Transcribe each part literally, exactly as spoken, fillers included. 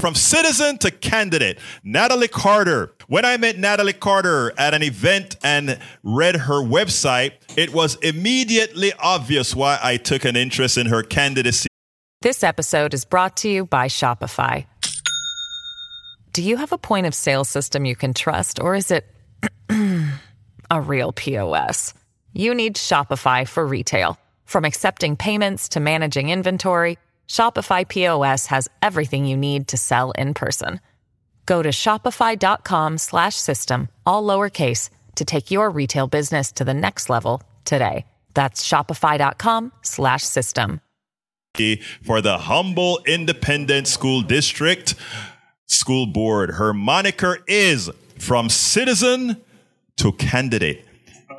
From citizen to candidate, Natalie Carter. When I met Natalie Carter at an event and read her website, it was immediately obvious why I took an interest in her candidacy. This episode is brought to you by Shopify. Do you have a point of sale system you can trust, or is it a real P O S? You need Shopify for retail. From accepting payments to managing inventory, Shopify P O S has everything you need to sell in person. Go to shopify.com slash system, all lowercase, to take your retail business to the next level today. That's shopify.com slash system. For the Humble Independent School District School Board. Her moniker is From Citizen to Candidate.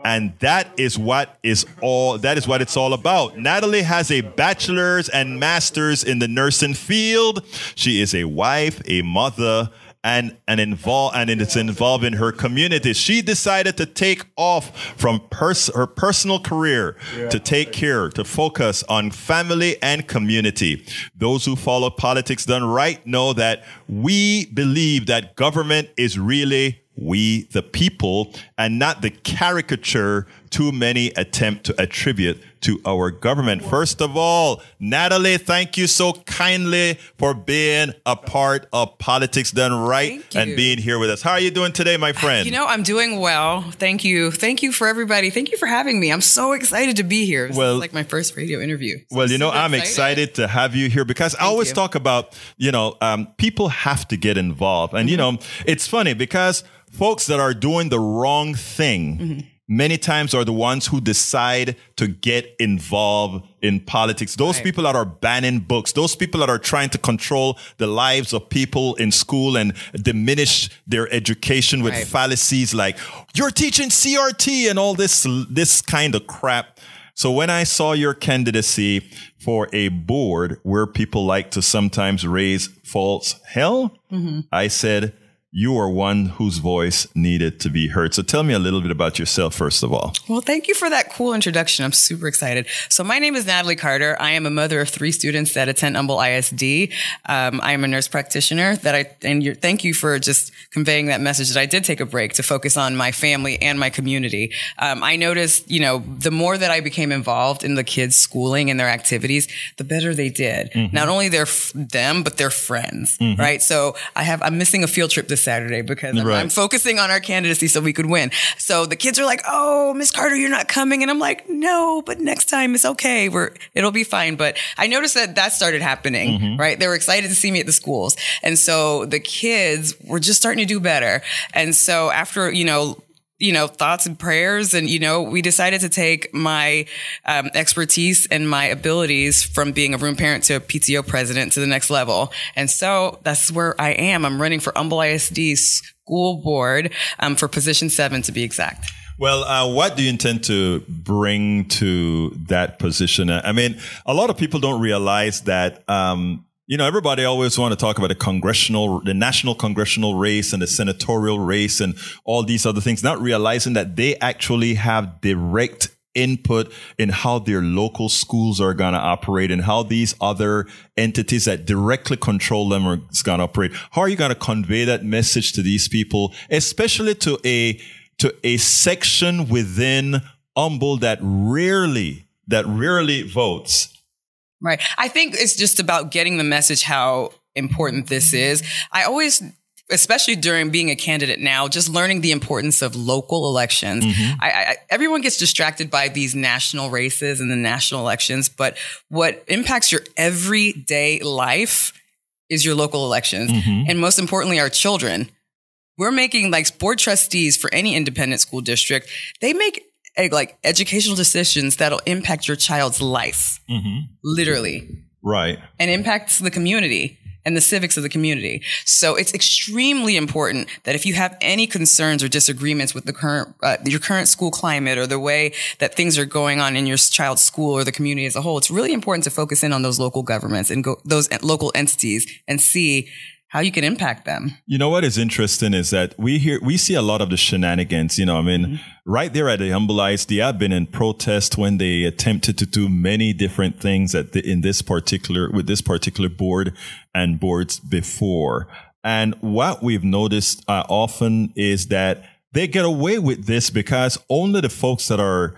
And that is what is all that is what it's all about. Natalie has a bachelor's and master's in the nursing field. She is a wife, a mother, and and involved and it's involved in her community. She decided to take off from pers- her personal career yeah. to take care, to focus on family and community. Those who follow Politics Done Right know that we believe that government is really we, the people, and not the caricature too many attempt to attribute to our government. First of all, Natalie, thank you so kindly for being a part of Politics Done Right and being here with us. How are you doing today, my friend? You know, I'm doing well. Thank you. Thank you for everybody. Thank you for having me. I'm so excited to be here. This well, is like my first radio interview. So well, you know, I'm excited. excited to have you here because thank I always you. talk about, you know, um, people have to get involved. And, mm-hmm. you know, it's funny because folks that are doing the wrong thing mm-hmm. many times are the ones who decide to get involved in politics. Those right. people that are banning books, those people that are trying to control the lives of people in school and diminish their education with right. fallacies like you're teaching C R T and all this, this kind of crap. So when I saw your candidacy for a board where people like to sometimes raise false hell, mm-hmm. I said, you are one whose voice needed to be heard. So tell me a little bit about yourself, first of all. Well, thank you for that cool introduction. I'm super excited. So my name is Natalie Carter. I am a mother of three students that attend Humble I S D. Um, I am a nurse practitioner that I, and you're, thank you for just conveying that message that I did take a break to focus on my family and my community. Um, I noticed, you know, the more that I became involved in the kids' schooling and their activities, the better they did. Mm-hmm. Not only their, them, but their friends, mm-hmm. right? So I have, I'm missing a field trip this Saturday because I'm, right. I'm focusing on our candidacy so we could win. So the kids are like, oh, Miss Carter, you're not coming. And I'm like, no, but next time it's okay. We're, it'll be fine. But I noticed that that started happening, mm-hmm. right? They were excited to see me at the schools. And so the kids were just starting to do better. And so after, you know, you know, thoughts and prayers. And, you know, we decided to take my um, expertise and my abilities from being a room parent to a P T O president to the next level. And so that's where I am. I'm running for Humble I S D School Board um, for position seven, to be exact. Well, uh, what do you intend to bring to that position? I mean, a lot of people don't realize that, um, you know, everybody always want to talk about the congressional, the national congressional race and the senatorial race and all these other things, not realizing that they actually have direct input in how their local schools are going to operate and how these other entities that directly control them are going to operate. How are you going to convey that message to these people, especially to a to a section within Humble that rarely that rarely votes? Right. I think it's just about getting the message how important this is. I always, especially during being a candidate now, just learning the importance of local elections. Mm-hmm. I, I, everyone gets distracted by these national races and the national elections, but what impacts your everyday life is your local elections. Mm-hmm. And most importantly, our children. We're making like board trustees for any independent school district. They make like educational decisions that'll impact your child's life, mm-hmm. literally. Right. And impacts the community and the civics of the community. So it's extremely important that if you have any concerns or disagreements with the current, uh, your current school climate or the way that things are going on in your child's school or the community as a whole, it's really important to focus in on those local governments and go, those local entities and see how you can impact them. You know, what is interesting is that we hear, we see a lot of the shenanigans, you know, I mean, mm-hmm. right there at the Humble I S D, I've been in protest when they attempted to do many different things at the, in this particular, with this particular board and boards before. And what we've noticed uh, often is that they get away with this because only the folks that are,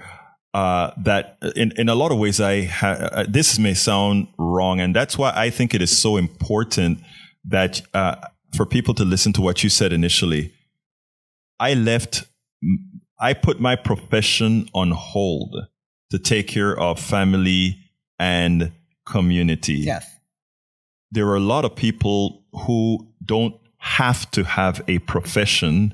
Uh, that in, in a lot of ways, I ha- this may sound wrong. And that's why I think it is so important that uh, for people to listen to what you said initially. I left, I put my profession on hold to take care of family and community. Yes. There are a lot of people who don't have to have a profession,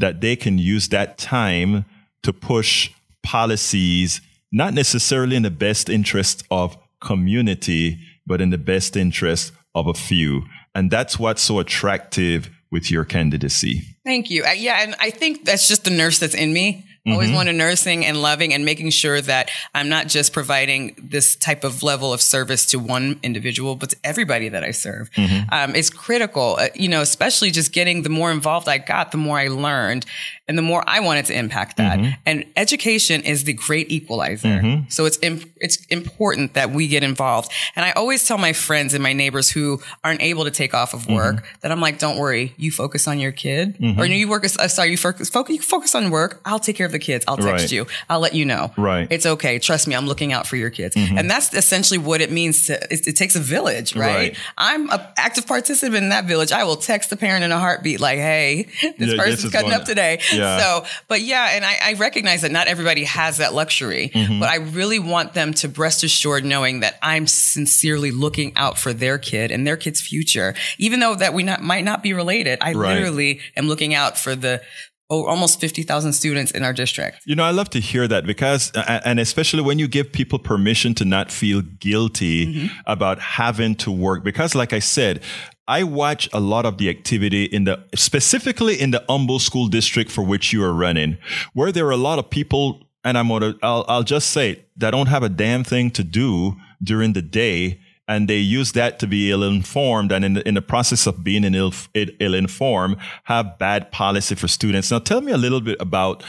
that they can use that time to push policies, not necessarily in the best interest of community, but in the best interest of a few. And that's what's so attractive with your candidacy. Thank you. Yeah. And I think that's just the nurse that's in me. Mm-hmm. Always wanted nursing and loving and making sure that I'm not just providing this type of level of service to one individual, but to everybody that I serve. Mm-hmm. Um, it's critical, uh, you know, especially just getting the more involved I got, the more I learned and the more I wanted to impact that. Mm-hmm. And education is the great equalizer. Mm-hmm. So it's imp- it's important that we get involved. And I always tell my friends and my neighbors who aren't able to take off of work mm-hmm. that I'm like, don't worry, you focus on your kid mm-hmm. or you work. Uh, sorry, you focus, focus, you focus on work. I'll take care of the kids. I'll text right. you. I'll let you know. Right. It's okay. Trust me. I'm looking out for your kids. Mm-hmm. And that's essentially what it means to, it, it takes a village, right? right? I'm an active participant in that village. I will text the parent in a heartbeat like, hey, this yeah, person's this cutting one. Up today. Yeah. So, but yeah, and I, I recognize that not everybody has that luxury, mm-hmm. but I really want them to rest assured knowing that I'm sincerely looking out for their kid and their kid's future. Even though that we not, might not be related, I right. literally am looking out for the Oh, almost fifty thousand students in our district. You know, I love to hear that because, and especially when you give people permission to not feel guilty mm-hmm. about having to work. Because like I said, I watch a lot of the activity in the, specifically in the Humble School District for which you are running, where there are a lot of people, and I'm gonna, I'll, I'll just say it, that don't have a damn thing to do during the day. And they use that to be ill-informed, and in the, in the process of being Ill, ill-informed, have bad policy for students. Now, tell me a little bit about,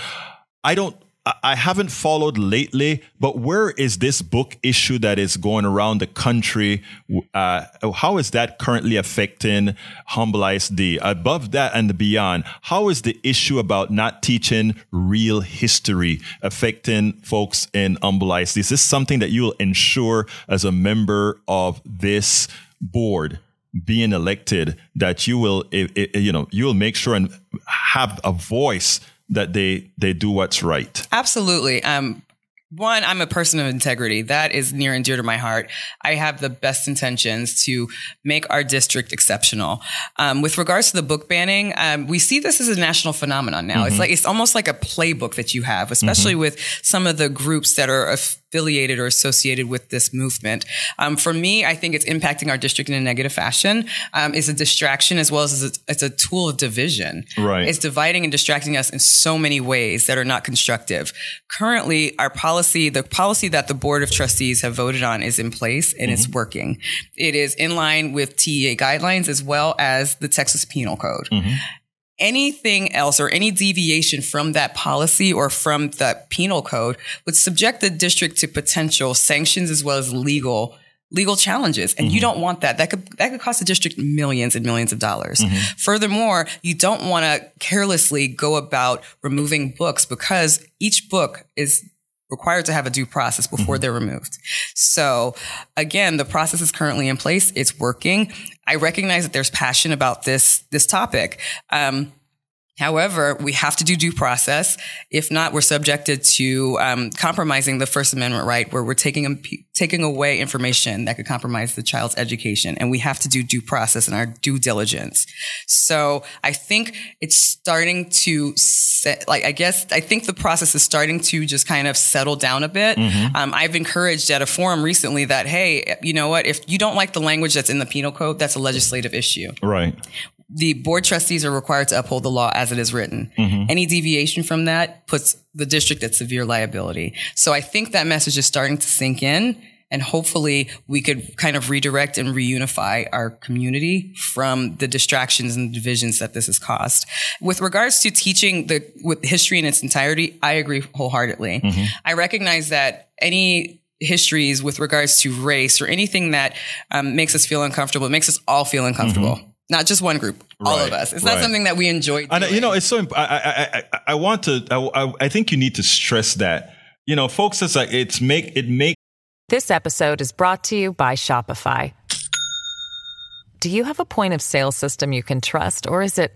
I don't, I haven't followed lately, but where is this book issue that is going around the country? Uh, how is that currently affecting Humble I S D? Above that and beyond, how is the issue about not teaching real history affecting folks in Humble I S D? Is this something that you will ensure as a member of this board being elected, that you will, you know, you will make sure and have a voice that they they do what's right? Absolutely. Um, one, I'm a person of integrity. That is near and dear to my heart. I have the best intentions to make our district exceptional. Um, with regards to the book banning, um, we see this as a national phenomenon now. Mm-hmm. It's like it's almost like a playbook that you have, especially mm-hmm. with some of the groups that are Aff- affiliated or associated with this movement. Um, for me, I think it's impacting our district in a negative fashion. Um, it's a distraction as well as it's a, it's a tool of division. Right. It's dividing and distracting us in so many ways that are not constructive. Currently, our policy, the policy that the Board of Trustees have voted on is in place and mm-hmm. it's working. It is in line with T E A guidelines as well as the Texas Penal Code. Mm-hmm. Anything else or any deviation from that policy or from that penal code would subject the district to potential sanctions as well as legal legal challenges. And mm-hmm. you don't want that. That could that could cost the district millions and millions of dollars. Mm-hmm. Furthermore, you don't want to carelessly go about removing books because each book is required to have a due process before mm-hmm. they're removed. So again, the process is currently in place. It's working. I recognize that there's passion about this, this topic. Um, However, we have to do due process. If not, we're subjected to um, compromising the First Amendment right, where we're taking um, p- taking away information that could compromise the child's education. And we have to do due process and our due diligence. So I think it's starting to set, like, I guess, I think the process is starting to just kind of settle down a bit. Mm-hmm. Um, I've encouraged at a forum recently that, hey, you know what, if you don't like the language that's in the penal code, that's a legislative issue. Right. The board trustees are required to uphold the law as it is written. Mm-hmm. Any deviation from that puts the district at severe liability. So I think that message is starting to sink in. And hopefully we could kind of redirect and reunify our community from the distractions and divisions that this has caused. With regards to teaching the with history in its entirety, I agree wholeheartedly. Mm-hmm. I recognize that any histories with regards to race or anything that um, makes us feel uncomfortable, it makes us all feel uncomfortable. Mm-hmm. Not just one group, all right, of us. It's right. not something that we enjoy doing. And, you know, it's so, imp- I, I, I, I want to, I, I think you need to stress that, you know, folks, it's like, it's make, it make. This episode is brought to you by Shopify. Do you have a point of sale system you can trust, or is it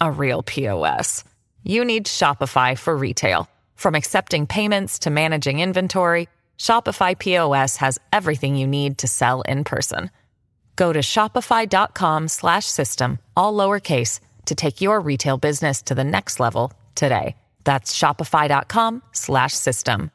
a real P O S? You need Shopify for retail. From accepting payments to managing inventory, Shopify P O S has everything you need to sell in person. Go to shopify.com slash system, all lowercase, to take your retail business to the next level today. That's shopify.com slash system.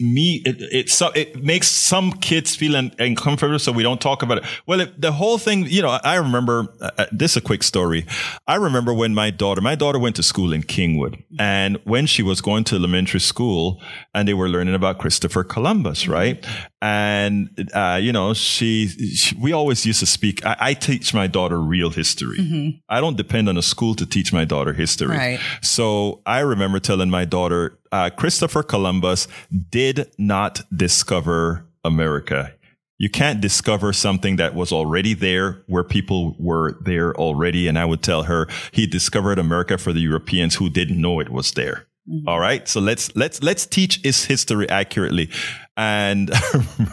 Me, it, it, so it makes some kids feel un- uncomfortable, so we don't talk about it. Well, it, the whole thing, you know, I remember, uh, this is a quick story. I remember when my daughter, my daughter went to school in Kingwood, and when she was going to elementary school and they were learning about Christopher Columbus, right? And, uh, you know, she, she, we always used to speak, I, I teach my daughter real history. Mm-hmm. I don't depend on a school to teach my daughter history. Right. So I remember telling my daughter, Uh, Christopher Columbus did not discover America. You can't discover something that was already there where people were there already. And I would tell her he discovered America for the Europeans who didn't know it was there. Mm-hmm. All right. So let's let's let's teach its history accurately. And I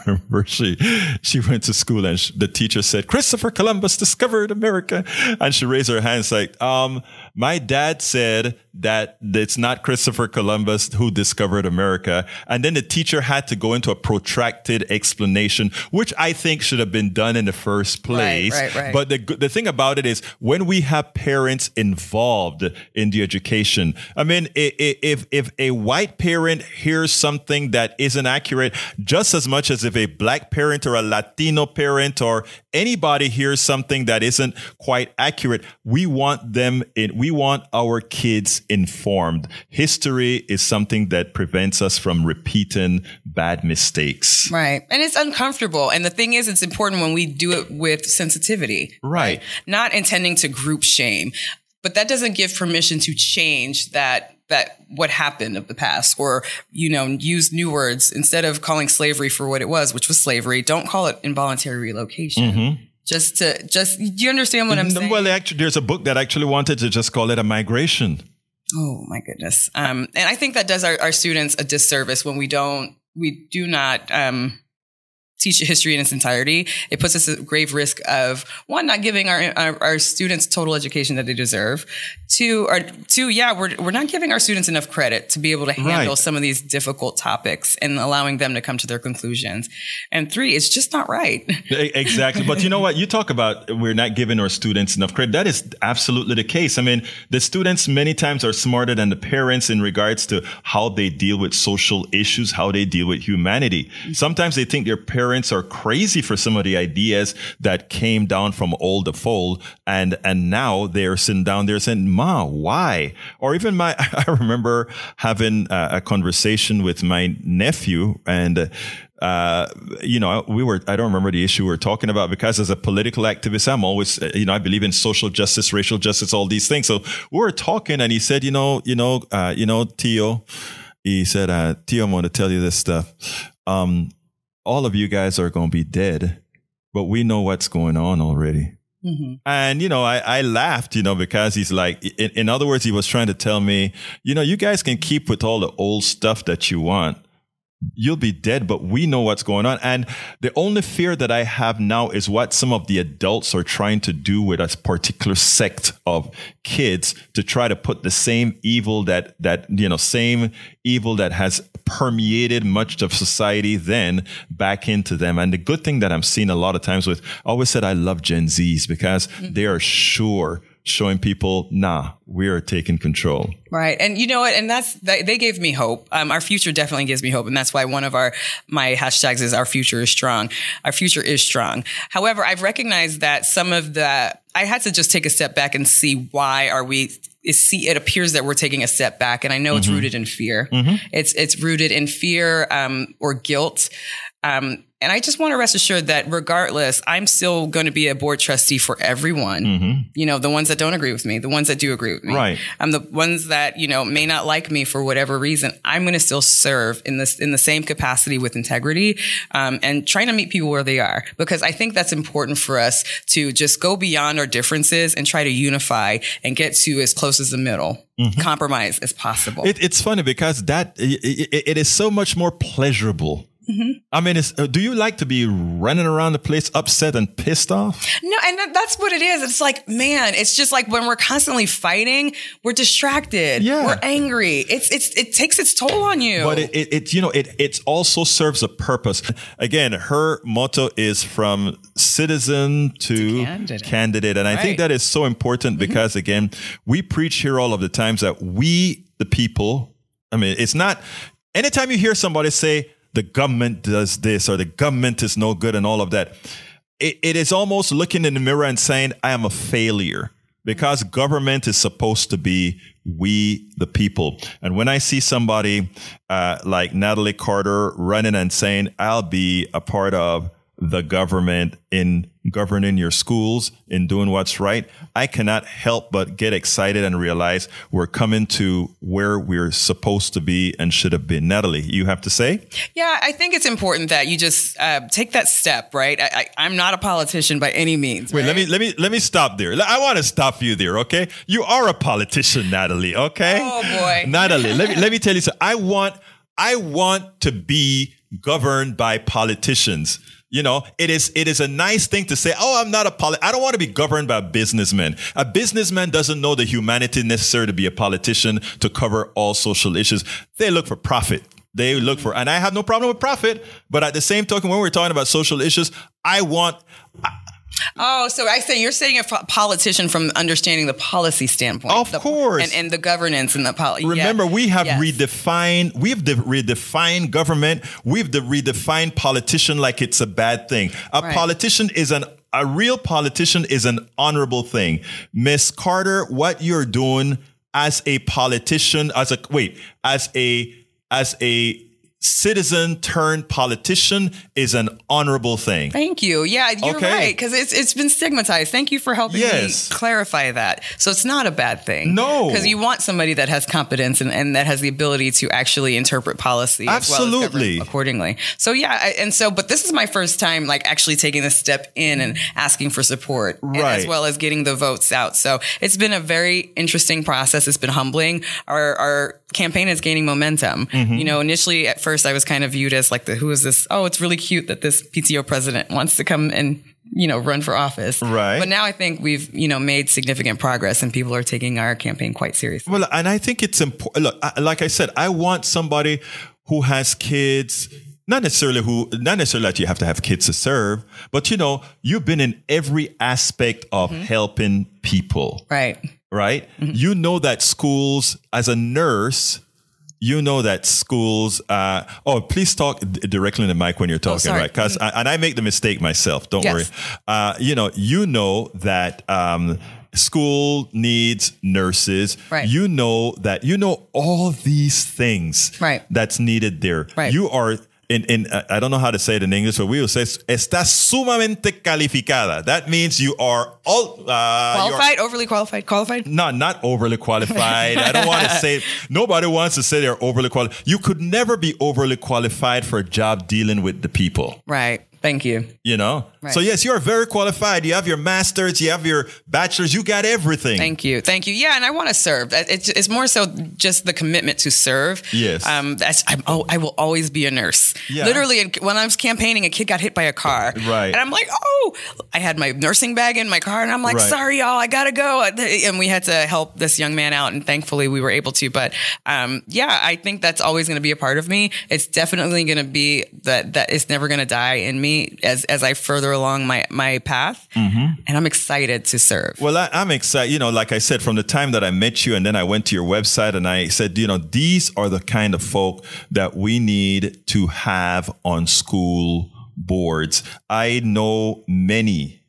remember she she went to school and she, the teacher said, Christopher Columbus discovered America. And she raised her hands like, um, my dad said that it's not Christopher Columbus who discovered America. And then the teacher had to go into a protracted explanation, which I think should have been done in the first place. Right, right, right. But the the thing about it is when we have parents involved in the education, I mean, if if a white parent hears something that isn't accurate, just as much as if a black parent or a Latino parent or anybody hears something that isn't quite accurate, we want them in, we want our kids informed. History is something that prevents us from repeating bad mistakes. Right. And it's uncomfortable. And the thing is, it's important when we do it with sensitivity. Right. Right? Not intending to group shame, but that doesn't give permission to change that that what happened of the past, or, you know, use new words instead of calling slavery for what it was, which was slavery. Don't call it involuntary relocation. Mm-hmm. Just to just do you understand what I'm saying? Well, actually, there's a book that actually wanted to just call it a migration. Oh, my goodness. Um, and I think that does our, our students a disservice when we don't we do not um, teach history in its entirety. It puts us at grave risk of, one, not giving our, our, our students total education that they deserve. Two, or two, yeah, we're we're not giving our students enough credit to be able to handle right. some of these difficult topics and allowing them to come to their conclusions. And three, it's just not right. Exactly. But you know what? You talk about we're not giving our students enough credit. That is absolutely the case. I mean, the students many times are smarter than the parents in regards to how they deal with social issues, how they deal with humanity. Sometimes they think their parents are crazy for some of the ideas that came down from old to fold. And, and now they're sitting down there saying, Ma, why? Or even my, I remember having uh, a conversation with my nephew and, uh, you know, we were, I don't remember the issue we were talking about because as a political activist, I'm always, you know, I believe in social justice, racial justice, all these things. So we were talking and he said, you know, you know, uh, you know, Tio, he said, uh, Tio, I'm going to tell you this stuff. Um, all of you guys are going to be dead, but we know what's going on already. Mm-hmm. And, you know, I, I laughed, you know, because he's like, in, in other words, he was trying to tell me, you know, you guys can keep with all the old stuff that you want. You'll be dead, but we know what's going on. And the only fear that I have now is what some of the adults are trying to do with a particular sect of kids to try to put the same evil that, that, you know, same evil that has permeated much of society then back into them. And the good thing that I'm seeing a lot of times with, I always said I love Gen Zs because mm-hmm. they are sure showing people, nah, we are taking control. Right. And you know what? And that's, they gave me hope. Um, our future definitely gives me hope. And that's why one of our, my hashtags is our future is strong. Our future is strong. However, I've recognized that some of the, I had to just take a step back and see why are we is see, it appears that we're taking a step back. And I know mm-hmm. it's rooted in fear. Mm-hmm. It's, it's rooted in fear, um, or guilt. Um, and I just want to rest assured that regardless, I'm still going to be a board trustee for everyone. Mm-hmm. You know, the ones that don't agree with me, the ones that do agree with me. Right. Um, the ones that, you know, may not like me for whatever reason, I'm going to still serve in this, in the same capacity with integrity, um, and trying to meet people where they are, because I think that's important for us to just go beyond our differences and try to unify and get to as close as the middle. Mm-hmm. Compromise as possible. It, it's funny because that it, it is so much more pleasurable. Mm-hmm. I mean, it's, uh, do you like to be running around the place upset and pissed off? No, and th- that's what it is. It's like, man, it's just like when we're constantly fighting, we're distracted. Yeah. We're angry. It's it's it takes its toll on you. But it, it, it you know, it it also serves a purpose. Again, her motto is from citizen to, to candidate. candidate. And right. I think that is so important because, mm-hmm. again, we preach here all of the times that we, the people, I mean, it's not anytime you hear somebody say, the government does this or the government is no good and all of that. It, it is almost looking in the mirror and saying, I am a failure because government is supposed to be we, the people. And when I see somebody uh, like Natalie Carter running and saying, I'll be a part of the government in governing your schools, in doing what's right, I cannot help but get excited and realize we're coming to where we're supposed to be and should have been. Natalie, you have to say? Yeah, I think it's important that you just uh, take that step, right? I, I, I'm not a politician by any means. Wait, right? let me let me let me stop there. I want to stop you there, okay? You are a politician, Natalie, okay? Oh boy, Natalie, let me let me tell you something. I want I want to be governed by politicians. You know, it is it is a nice thing to say, oh, I'm not a poli- I don't want to be governed by a businessman. A businessman doesn't know the humanity necessary to be a politician to cover all social issues. They look for profit. They look for, and I have no problem with profit, but at the same token, when we're talking about social issues, I want... I, Oh, so I say you're saying a f- politician from understanding the policy standpoint. Of the, course. And, and the governance and the policy. Remember, yeah. we have yes. redefined, we've de- redefined government. We've de- redefined politician like it's a bad thing. A right. politician is an, a real politician is an honorable thing. Miss Carter, what you're doing as a politician, as a, wait, as a, as a, citizen turned politician is an honorable thing. Thank you. Yeah, you're okay. right. Because it's it's been stigmatized. Thank you for helping yes. me clarify that. So it's not a bad thing. No. Because you want somebody that has competence and, and that has the ability to actually interpret policy Absolutely. As well as government accordingly. So yeah, I, and so, but this is my first time like actually taking this step in and asking for support. Right. And, as well as getting the votes out. So it's been a very interesting process. It's been humbling. Our, our campaign is gaining momentum. Mm-hmm. You know, initially at first First, I was kind of viewed as like, the who is this? Oh, it's really cute that this P T O president wants to come and, you know, run for office. Right. But now I think we've, you know, made significant progress and people are taking our campaign quite seriously. Well, and I think it's important. Look, I, like I said, I want somebody who has kids, not necessarily who, not necessarily that you have to have kids to serve, but, you know, you've been in every aspect of mm-hmm. helping people. Right. Right. Mm-hmm. You know that schools, as a nurse, you know that schools, uh, oh, please talk d- directly in the mic when you're talking, oh, right? Cause I, and I make the mistake myself. Don't yes. worry. Uh, you know, you know that um, school needs nurses. Right. You know that, you know all these things right. that's needed there. Right. You are in, in uh, I don't know how to say it in English, but we will say, estás sumamente calificada. That means you are all... Uh, qualified, you're, overly qualified, qualified? No, not overly qualified. I don't want to say... Nobody wants to say they're overly qualified. You could never be overly qualified for a job dealing with the people. Right. Thank you. You know? Right. So, yes, you are very qualified. You have your master's, you have your bachelor's, you got everything. Thank you. Thank you. Yeah. And I want to serve. It's, it's more so just the commitment to serve. Yes. Um, that's, I'm, oh, I will always be a nurse. Yeah. Literally, when I was campaigning, a kid got hit by a car. Right. And I'm like, oh, I had my nursing bag in my car and I'm like, right. sorry, y'all, I got to go. And we had to help this young man out. And thankfully we were able to. But um, yeah, I think that's always going to be a part of me. It's definitely going to be that, that it's never going to die in me. As as I further along my my path, mm-hmm. and I'm excited to serve. Well, I, I'm excited. You know, like I said, from the time that I met you, and then I went to your website, and I said, you know, these are the kind of folk that we need to have on school boards. I know many.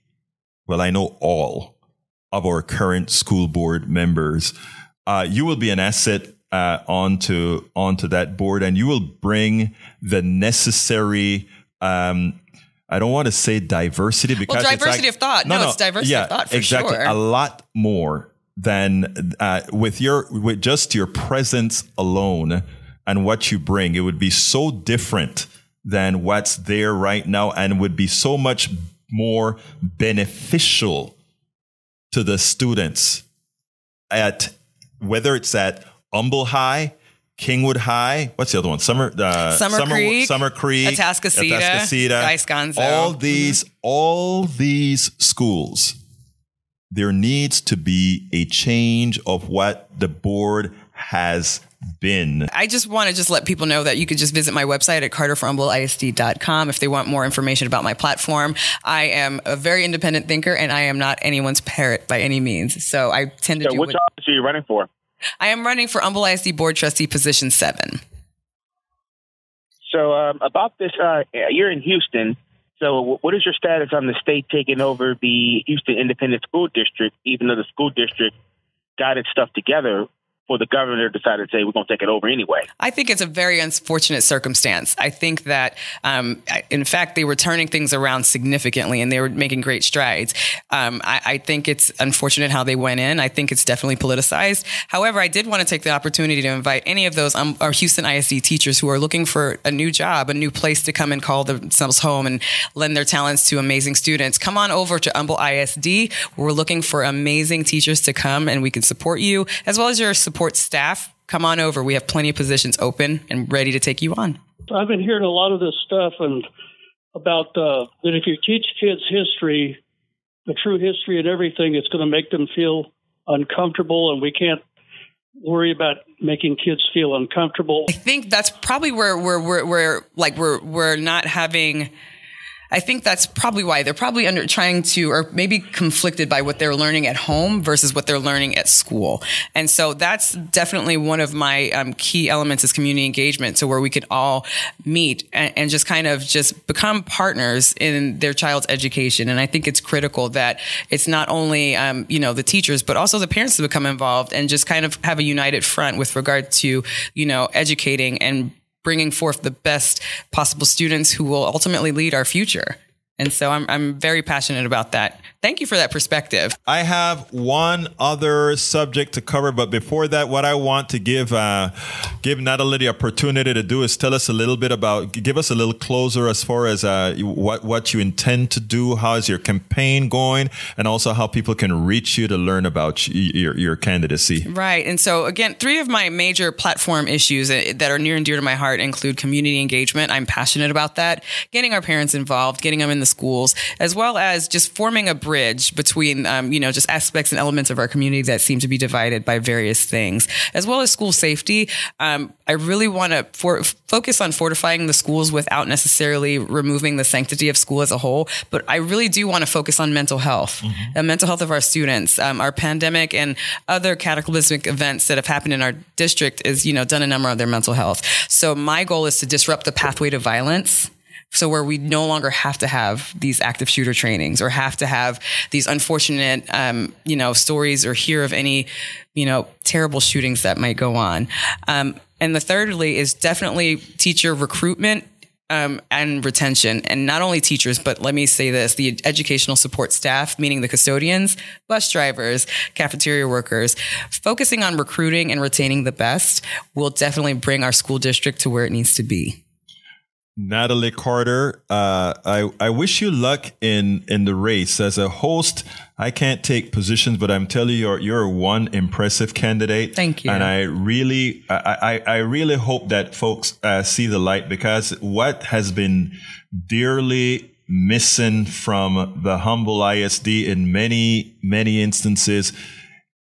Well, I know all of our current school board members. Uh, you will be an asset uh, onto onto that board, and you will bring the necessary. Um, I don't want to say diversity because well, diversity it's like, of thought. No, no, no, it's diversity yeah, of thought for exactly. sure. A lot more than uh, with your with just your presence alone and what you bring. It would be so different than what's there right now, and would be so much more beneficial to the students at whether it's at Humble High, Kingwood High, what's the other one? Summer, uh, Summer, Summer Creek, Summer Creek, Atascasita, Atascasita, all these, mm-hmm. all these schools. There needs to be a change of what the board has been. I just want to just let people know that you could just visit my website at carter for humble I S D dot com if they want more information about my platform. I am a very independent thinker, and I am not anyone's parrot by any means. So I tend to so do... Which what, office are you running for? I am running for Humble I S D Board Trustee Position seven. So um, about this, uh, you're in Houston. So what is your status on the state taking over the Houston Independent School District, even though the school district got its stuff together? Well, the governor decided to say, we're going to take it over anyway. I think it's a very unfortunate circumstance. I think that, um, in fact, they were turning things around significantly, and they were making great strides. Um, I, I think it's unfortunate how they went in. I think it's definitely politicized. However, I did want to take the opportunity to invite any of those um, our Houston I S D teachers who are looking for a new job, a new place to come and call themselves home and lend their talents to amazing students. Come on over to Humble I S D. We're looking for amazing teachers to come, and we can support you as well as your support. Staff, come on over. We have plenty of positions open and ready to take you on. I've been hearing a lot of this stuff and about uh, that if you teach kids history, the true history and everything, it's going to make them feel uncomfortable, and we can't worry about making kids feel uncomfortable. I think that's probably where we're we're, we're like we're we're not having. I think that's probably why they're probably under trying to, or maybe conflicted by what they're learning at home versus what they're learning at school. And so that's definitely one of my um, key elements is community engagement. So where we could all meet and, and just kind of just become partners in their child's education. And I think it's critical that it's not only, um, you know, the teachers, but also the parents to become involved and just kind of have a united front with regard to, you know, educating and bringing forth the best possible students who will ultimately lead our future. And so I'm I'm very passionate about that. Thank you for that perspective. I have one other subject to cover, but before that, what I want to give uh, give Natalie the opportunity to do is tell us a little bit about, give us a little closer as far as uh, what, what you intend to do, how is your campaign going, and also how people can reach you to learn about your, your candidacy. Right. And so again, three of my major platform issues that are near and dear to my heart include community engagement. I'm passionate about that. Getting our parents involved, getting them in the schools, as well as just forming a bridge between, um, you know, just aspects and elements of our community that seem to be divided by various things, as well as school safety. Um, I really want to for- focus on fortifying the schools without necessarily removing the sanctity of school as a whole. But I really do want to focus on mental health, mm-hmm. the mental health of our students. Um, our pandemic and other cataclysmic events that have happened in our district is, you know, done a number on their mental health. So my goal is to disrupt the pathway to violence. So where we no longer have to have these active shooter trainings or have to have these unfortunate, um, you know, stories or hear of any, you know, terrible shootings that might go on. Um, and the thirdly is definitely teacher recruitment. Um, and retention, and not only teachers, but let me say this, the educational support staff, meaning the custodians, bus drivers, cafeteria workers, focusing on recruiting and retaining the best will definitely bring our school district to where it needs to be. Natalie Carter, uh, I, I wish you luck in, in the race. As a host, I can't take positions, but I'm telling you, you're, you're one impressive candidate. Thank you. And I really, I, I, I really hope that folks uh, see the light, because what has been dearly missing from the Humble I S D in many, many instances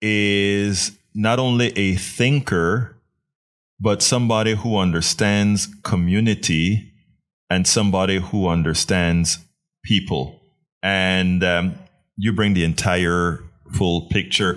is not only a thinker, but somebody who understands community and somebody who understands people. And um, you bring the entire full picture.